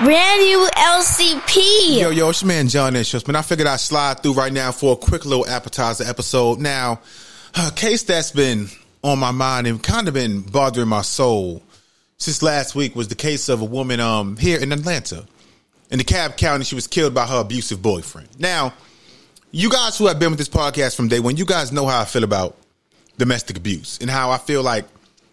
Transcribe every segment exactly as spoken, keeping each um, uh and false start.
Brand new L C P. Yo, yo, it's your man John Eshelspen. I figured I'd slide through right now for a quick little appetizer episode. Now, a case that's been on my mind and kind of been bothering my soul since last week was the case of a woman um here in Atlanta. In DeKalb County, she was killed by her abusive boyfriend. Now, you guys who have been with this podcast from day one, you guys know how I feel about domestic abuse and how I feel like,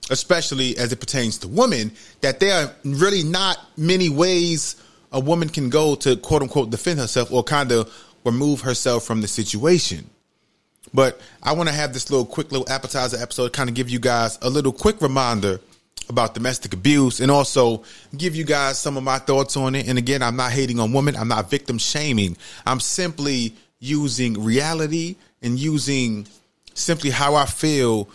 especially as it pertains to women, that there are really not many ways a woman can go to, quote unquote, defend herself or kind of remove herself from the situation. But I want to have this little quick little appetizer episode, kind of give you guys a little quick reminder about domestic abuse and also give you guys some of my thoughts on it. And again, I'm not hating on women. I'm not victim shaming. I'm simply using reality and using simply how I feel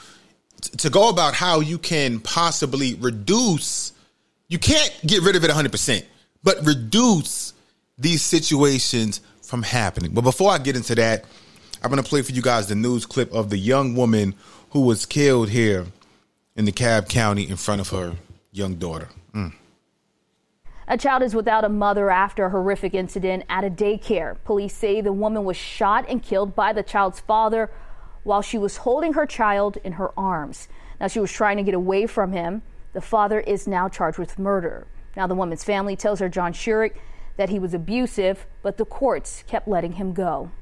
to go about how you can possibly reduce. You can't get rid of it one hundred percent, but reduce these situations from happening. But before I get into that, I'm going to play for you guys the news clip of the young woman who was killed here in DeKalb County in front of her young daughter. Mm. A child is without a mother after a horrific incident at a daycare. Police say the woman was shot and killed by the child's father while she was holding her child in her arms. Now, she was trying to get away from him. The father is now charged with murder. Now, the woman's family tells her John Shirek that he was abusive, but the courts kept letting him go.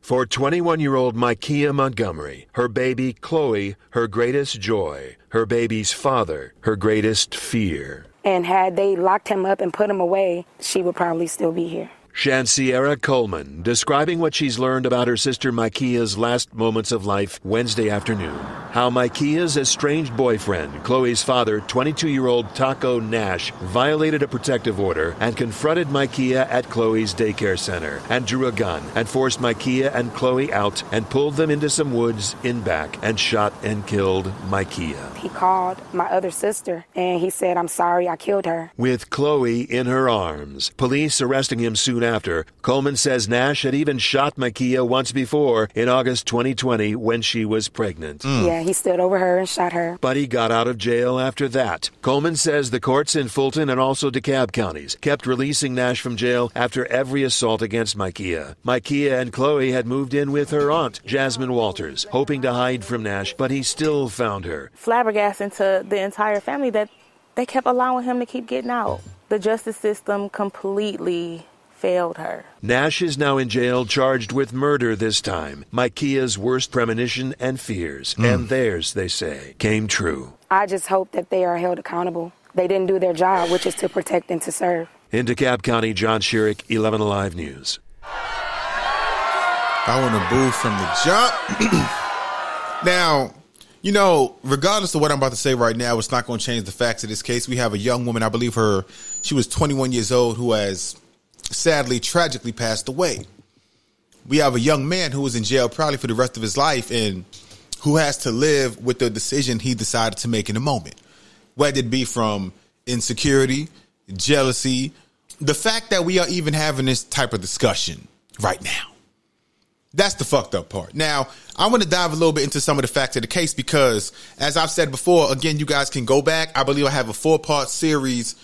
For twenty-one-year-old Mikeia Montgomery, her baby Chloe, her greatest joy, her baby's father, her greatest fear. And had they locked him up and put him away, she would probably still be here. Shansierra Coleman, describing what she's learned about her sister Mikeia's last moments of life Wednesday afternoon. How Mikeia's estranged boyfriend, Chloe's father, twenty-two-year-old Taco Nash, violated a protective order and confronted Mikeia at Chloe's daycare center and drew a gun and forced Mikeia and Chloe out and pulled them into some woods in back and shot and killed Mikeia. He called my other sister and he said, "I'm sorry, I killed her." With Chloe in her arms, police arresting him soon after. Coleman says Nash had even shot Mikeia once before in August twenty twenty when she was pregnant. Mm. Yeah, he stood over her and shot her. But he got out of jail after that. Coleman says the courts in Fulton and also DeKalb counties kept releasing Nash from jail after every assault against Mikeia. Mikeia and Chloe had moved in with her aunt, Jasmine Walters, hoping to hide from Nash, but he still found her. Flabbergasting to the entire family that they kept allowing him to keep getting out. The justice system completely failed her. Nash is now in jail, charged with murder this time. Mikeia's worst premonition and fears, mm. and theirs, they say, came true. I just hope that they are held accountable. They didn't do their job, which is to protect and to serve. In DeKalb County, John Shirek, eleven Alive News. I want to boo from the jump. Now, you know, regardless of what I'm about to say right now, it's not going to change the facts of this case. We have a young woman, I believe her, she was twenty-one years old, who has sadly, tragically passed away. We have a young man who is in jail probably for the rest of his life and who has to live with the decision he decided to make in the moment, whether it be from insecurity, jealousy, the fact that we are even having this type of discussion right now. That's the fucked up part. Now, I want to dive a little bit into some of the facts of the case because, as I've said before, again, you guys can go back. I believe I have a four-part series.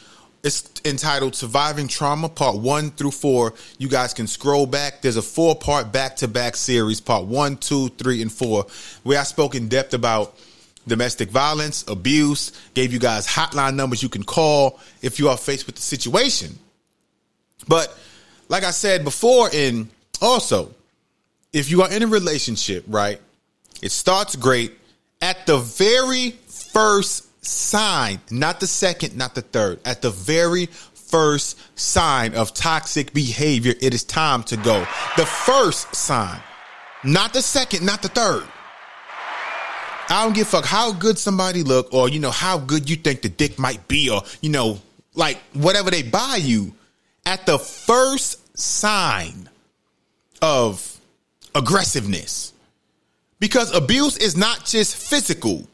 It's entitled Surviving Trauma, Part one through four. You guys can scroll back. There's a four-part back-to-back series, Part one, two, three, and four, where I spoke in depth about domestic violence, abuse, gave you guys hotline numbers you can call if you are faced with the situation. But like I said before, and also, if you are in a relationship, right, it starts great at the very first sign, not the second, not the third, at the very first sign of toxic behavior, it is time to go. The first sign, not the second, not the third. I don't give a fuck how good somebody look or, you know, how good you think the dick might be or, you know, like whatever they buy you. At the first sign of aggressiveness, because abuse is not just physical.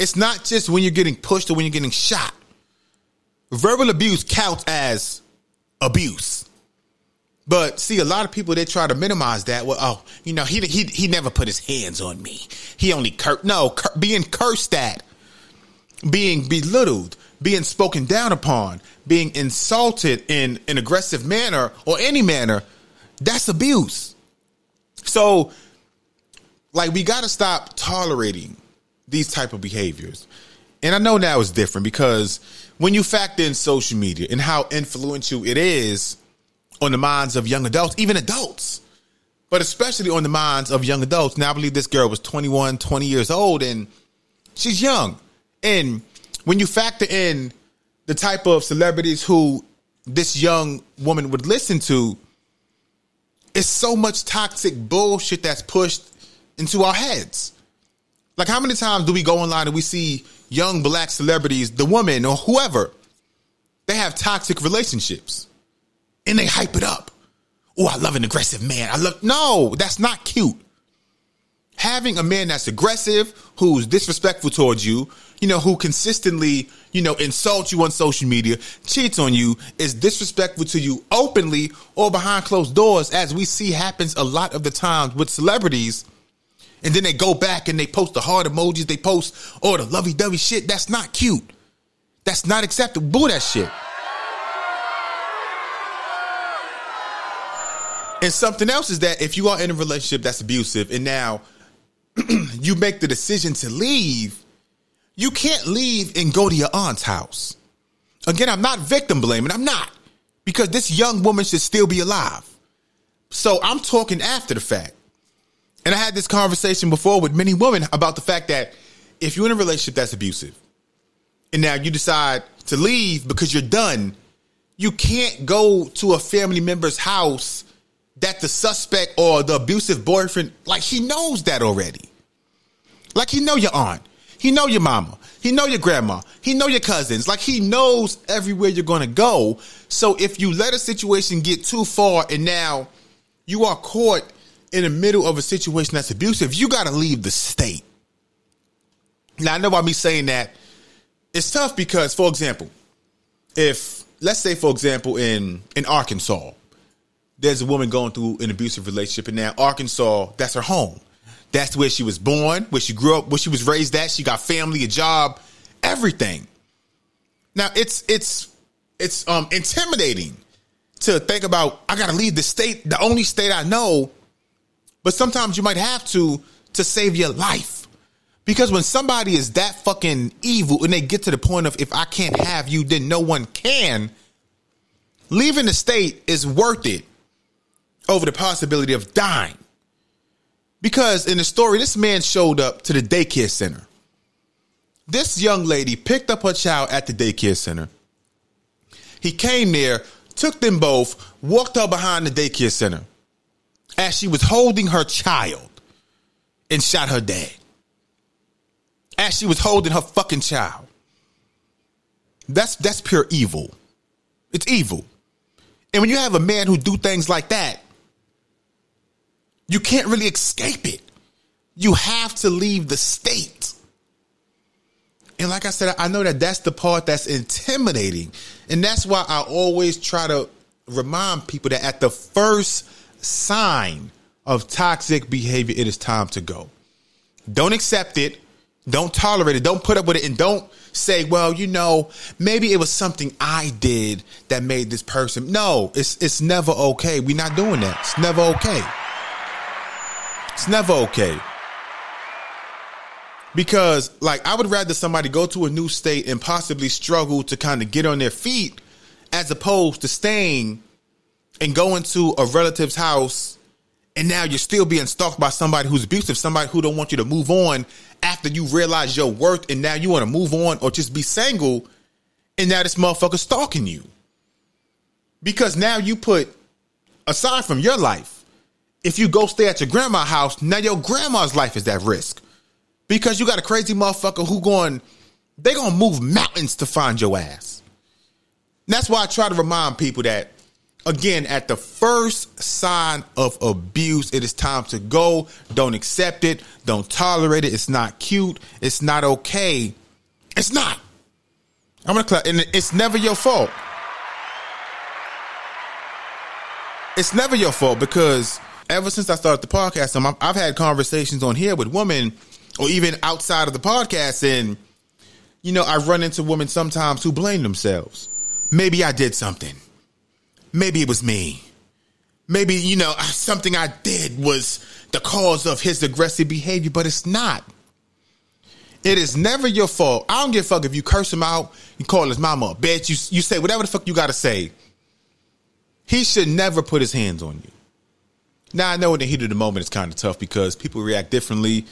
It's not just when you're getting pushed or when you're getting shot. Verbal abuse counts as abuse. But see, a lot of people, they try to minimize that. Well, oh, you know, he he he never put his hands on me. He only cursed. No, cur- being cursed at, being belittled, being spoken down upon, being insulted in an aggressive manner or any manner, that's abuse. So, like, we got to stop tolerating these type of behaviors. And I know now it's different because when you factor in social media and how influential it is on the minds of young adults, even adults, but especially on the minds of young adults. Now, I believe this girl was twenty-one, twenty years old, and she's young. And when you factor in the type of celebrities who this young woman would listen to, it's so much toxic bullshit that's pushed into our heads. Like, how many times do we go online and we see young black celebrities, the woman or whoever, they have toxic relationships and they hype it up. Oh, I love an aggressive man. I love, no, that's not cute. Having a man that's aggressive, who's disrespectful towards you, you know, who consistently, you know, insults you on social media, cheats on you, is disrespectful to you openly or behind closed doors, as we see happens a lot of the times with celebrities. And then they go back and they post the heart emojis, they post all the lovey-dovey shit. That's not cute. That's not acceptable. Boo that shit. And something else is that if you are in a relationship that's abusive and now you make the decision to leave, you can't leave and go to your aunt's house. Again, I'm not victim blaming. I'm not. Because this young woman should still be alive. So I'm talking after the fact. And I had this conversation before with many women about the fact that if you're in a relationship that's abusive and now you decide to leave because you're done, you can't go to a family member's house that the suspect or the abusive boyfriend, like, he knows that already. Like, he know your aunt. He know your mama. He know your grandma. He know your cousins. Like, he knows everywhere you're going to go. So if you let a situation get too far and now you are caught in the middle of a situation that's abusive, you got to leave the state. Now, I know by me saying that, it's tough because, for example, if, let's say, for example, in, in Arkansas, there's a woman going through an abusive relationship, and now Arkansas, that's her home. That's where she was born, where she grew up, where she was raised at. She got family, a job, everything. Now, it's it's it's um intimidating to think about, I got to leave the state, the only state I know, but sometimes you might have to to save your life. Because when somebody is that fucking evil and they get to the point of, if I can't have you, then no one can, leaving the state is worth it over the possibility of dying. Because in the story, this man showed up to the daycare center. This young lady picked up her child at the daycare center. He came there, took them both, walked her behind the daycare center as she was holding her child, and shot her dad as she was holding her fucking child. That's that's pure evil. It's evil. And when you have a man who do things like that, you can't really escape it. You have to leave the state. And like I said, I know that that's the part that's intimidating. And that's why I always try to remind people that at the first sign of toxic behavior, it is time to go. Don't accept it. Don't tolerate it. Don't put up with it. And don't say, well, you know, maybe it was something I did that made this person. No, it's it's never okay. We're not doing that. It's never okay. It's never okay. Because, like, I would rather somebody go to a new state and possibly struggle to kind of get on their feet as opposed to staying and going to a relative's house and now you're still being stalked by somebody who's abusive, somebody who don't want you to move on after you realize your worth and now you want to move on or just be single, and now this motherfucker's stalking you. Because now you put, aside from your life, if you go stay at your grandma's house, now your grandma's life is at risk. Because you got a crazy motherfucker who going, they going to move mountains to find your ass. And that's why I try to remind people that, again, at the first sign of abuse, it is time to go. Don't accept it. Don't tolerate it. It's not cute. It's not okay. It's not. I'm gonna clap. And it's never your fault. It's never your fault, because ever since I started the podcast, I've had conversations on here with women or even outside of the podcast, and, You know, I run into women sometimes who blame themselves. Maybe I did something. Maybe it was me. Maybe, you know, something I did was the cause of his aggressive behavior, but it's not. It is never your fault. I don't give a fuck if you curse him out, you call his mama a bitch, you, you say whatever the fuck you gotta say. He should never put his hands on you. Now, I know in the heat of the moment it's kind of tough because people react differently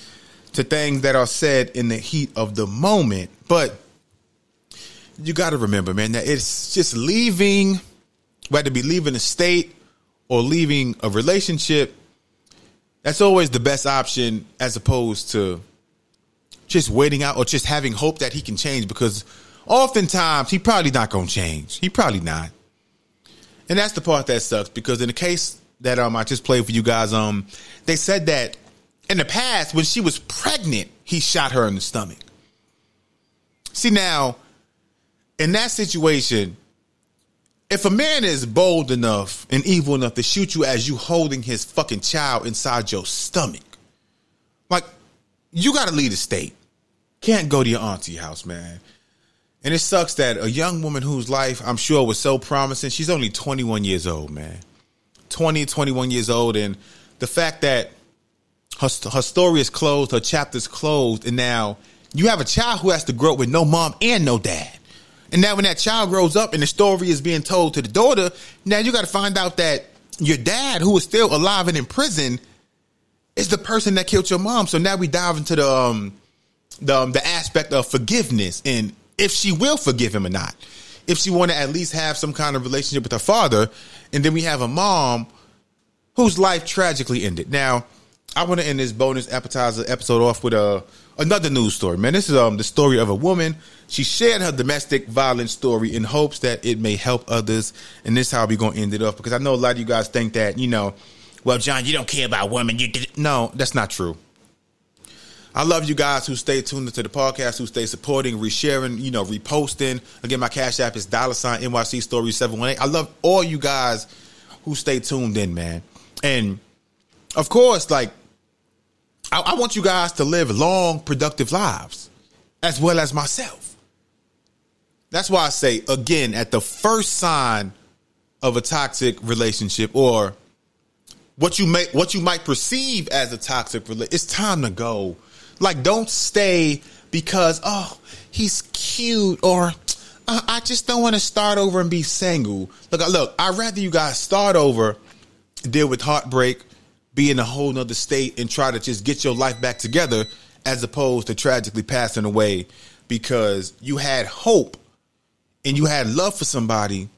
to things that are said in the heat of the moment, but you gotta remember, man, that it's just leaving, whether it be leaving a state or leaving a relationship, that's always the best option as opposed to just waiting out or just having hope that he can change, because oftentimes he probably not going to change. He probably not. And that's the part that sucks, because in the case that um I just played for you guys, um they said that in the past when she was pregnant, he shot her in the stomach. See, now, in that situation, if a man is bold enough and evil enough to shoot you as you holding his fucking child inside your stomach, like, you got to leave the state. Can't go to your auntie's house, man. And it sucks that a young woman whose life I'm sure was so promising, she's only twenty-one years old, man. twenty, twenty-one years old. And the fact that her, her story is closed, her chapter's closed. And now you have a child who has to grow up with no mom and no dad. And now when that child grows up and the story is being told to the daughter, now you got to find out that your dad, who is still alive and in prison, it's the person that killed your mom. So now we dive into the um, the, um, the aspect of forgiveness and if she will forgive him or not. If she want to at least have some kind of relationship with her father. And then we have a mom whose life tragically ended. Now, I want to end this bonus appetizer episode off with a, another news story, man. This is um, the story of a woman. She shared her domestic violence story in hopes that it may help others. And this is how we're going to end it off, because I know a lot of you guys think that, you know, well, John, you don't care about women. You did. No, that's not true. I love you guys who stay tuned into the podcast, who stay supporting, resharing, you know, reposting. Again, my Cash App is dollar sign NYC story seven one eight. I love all you guys who stay tuned in, man. And of course, like, I, I want you guys to live long, productive lives, as well as myself. That's why I say, again, at the first sign of a toxic relationship or What you may, what you might perceive as a toxic relationship, it's time to go. Like, don't stay because, oh, he's cute, or I, I just don't want to start over and be single. Look, look, I'd rather you guys start over, deal with heartbreak, be in a whole nother state, and try to just get your life back together, as opposed to tragically passing away because you had hope and you had love for somebody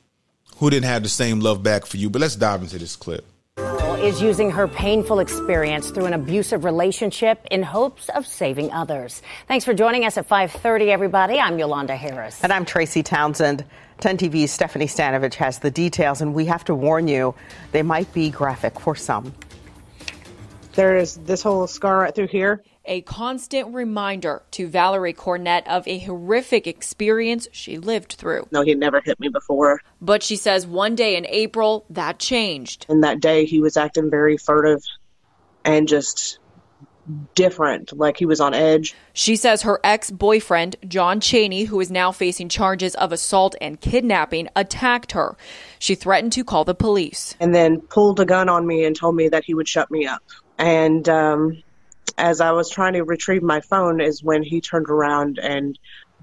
who didn't have the same love back for you. But let's dive into this clip. Is using her painful experience through an abusive relationship in hopes of saving others. Thanks for joining us at five thirty, everybody. I'm Yolanda Harris. And I'm Tracy Townsend. ten T V's Stephanie Stanovich has the details, and we have to warn you, they might be graphic for some. There is this whole scar right through here. A constant reminder to Valerie Cornette of a horrific experience she lived through. No, he never hit me before. But she says one day in April, that changed. And that day he was acting very furtive and just different, like he was on edge. She says her ex-boyfriend, John Cheney, who is now facing charges of assault and kidnapping, attacked her. She threatened to call the police. And then pulled a gun on me and told me that he would shut me up. And, um... as I was trying to retrieve my phone is when he turned around and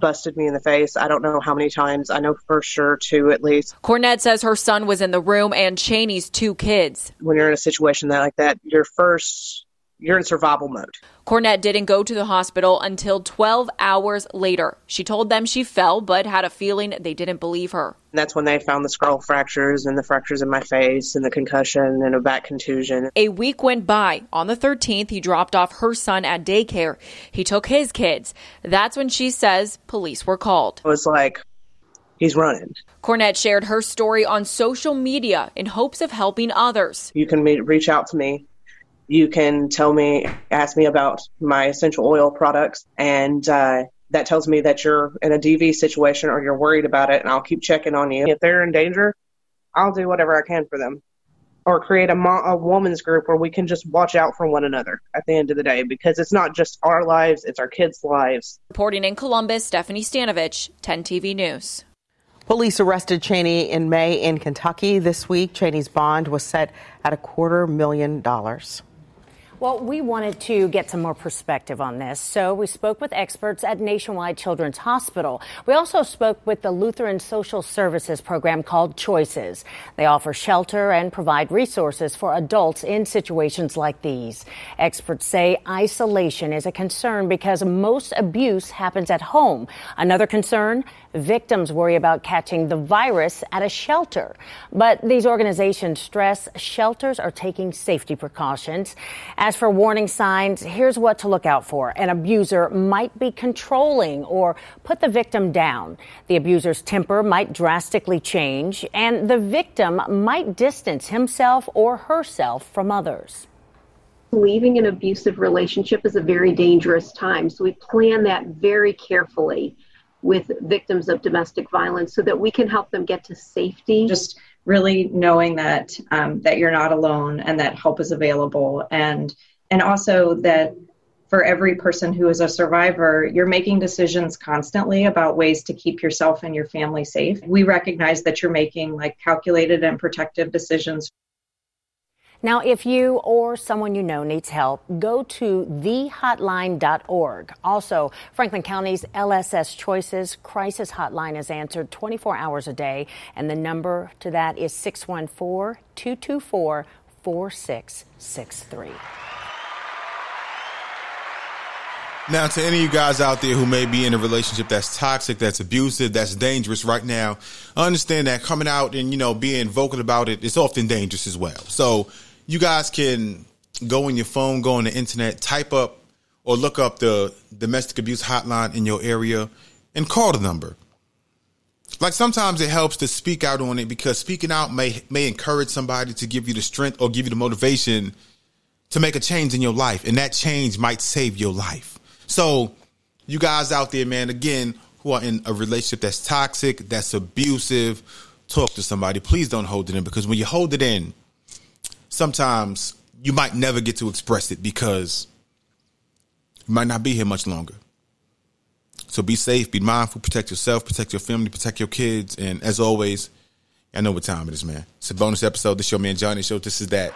busted me in the face. I don't know how many times. I know for sure two at least. Cornette says her son was in the room and Cheney's two kids. When you're in a situation that like that, your first, you're in survival mode. Cornette didn't go to the hospital until twelve hours later. She told them she fell, but had a feeling they didn't believe her. And that's when they found the skull fractures and the fractures in my face and the concussion and a back contusion. A week went by. On the thirteenth, he dropped off her son at daycare. He took his kids. That's when she says police were called. It was like, he's running. Cornette shared her story on social media in hopes of helping others. You can meet, reach out to me. You can tell me, ask me about my essential oil products, and uh, that tells me that you're in a D V situation or you're worried about it, and I'll keep checking on you. If they're in danger, I'll do whatever I can for them. or create a, mo- a woman's group where we can just watch out for one another at the end of the day, because it's not just our lives, it's our kids' lives. Reporting in Columbus, Stephanie Stanovich, ten T V News. Police arrested Cheney in May in Kentucky this week. Cheney's bond was set at a quarter million dollars. Well, we wanted to get some more perspective on this, so we spoke with experts at Nationwide Children's Hospital. We also spoke with the Lutheran Social Services program called Choices. They offer shelter and provide resources for adults in situations like these. Experts say isolation is a concern because most abuse happens at home. Another concern, victims worry about catching the virus at a shelter. But these organizations stress shelters are taking safety precautions. As for warning signs, here's what to look out for. An abuser might be controlling or put the victim down. The abuser's temper might drastically change, and the victim might distance himself or herself from others. Leaving an abusive relationship is a very dangerous time, so we plan that very carefully with victims of domestic violence so that we can help them get to safety. Just really knowing that um, that you're not alone and that help is available. And and also that for every person who is a survivor, you're making decisions constantly about ways to keep yourself and your family safe. We recognize that you're making like calculated and protective decisions. Now, if you or someone you know needs help, go to the hotline dot org. Also, Franklin County's L S S Choices Crisis Hotline is answered twenty-four hours a day, and the number to that is six one four, two two four, four six six three. Now, to any of you guys out there who may be in a relationship that's toxic, that's abusive, that's dangerous right now, understand that coming out and, you know, being vocal about it is often dangerous as well. So you guys can go on your phone, go on the internet, type up or look up the domestic abuse hotline in your area and call the number. Like, sometimes it helps to speak out on it, because speaking out may may encourage somebody to give you the strength or give you the motivation to make a change in your life. And that change might save your life. So you guys out there, man, again, who are in a relationship that's toxic, that's abusive, talk to somebody. Please don't hold it in, because when you hold it in, sometimes you might never get to express it because you might not be here much longer. So be safe, be mindful, protect yourself, protect your family, protect your kids. And as always, I know what time it is, man. It's a bonus episode. This is your man, Johnny Show. This is that.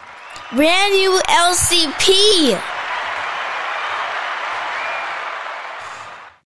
Brand new L C P.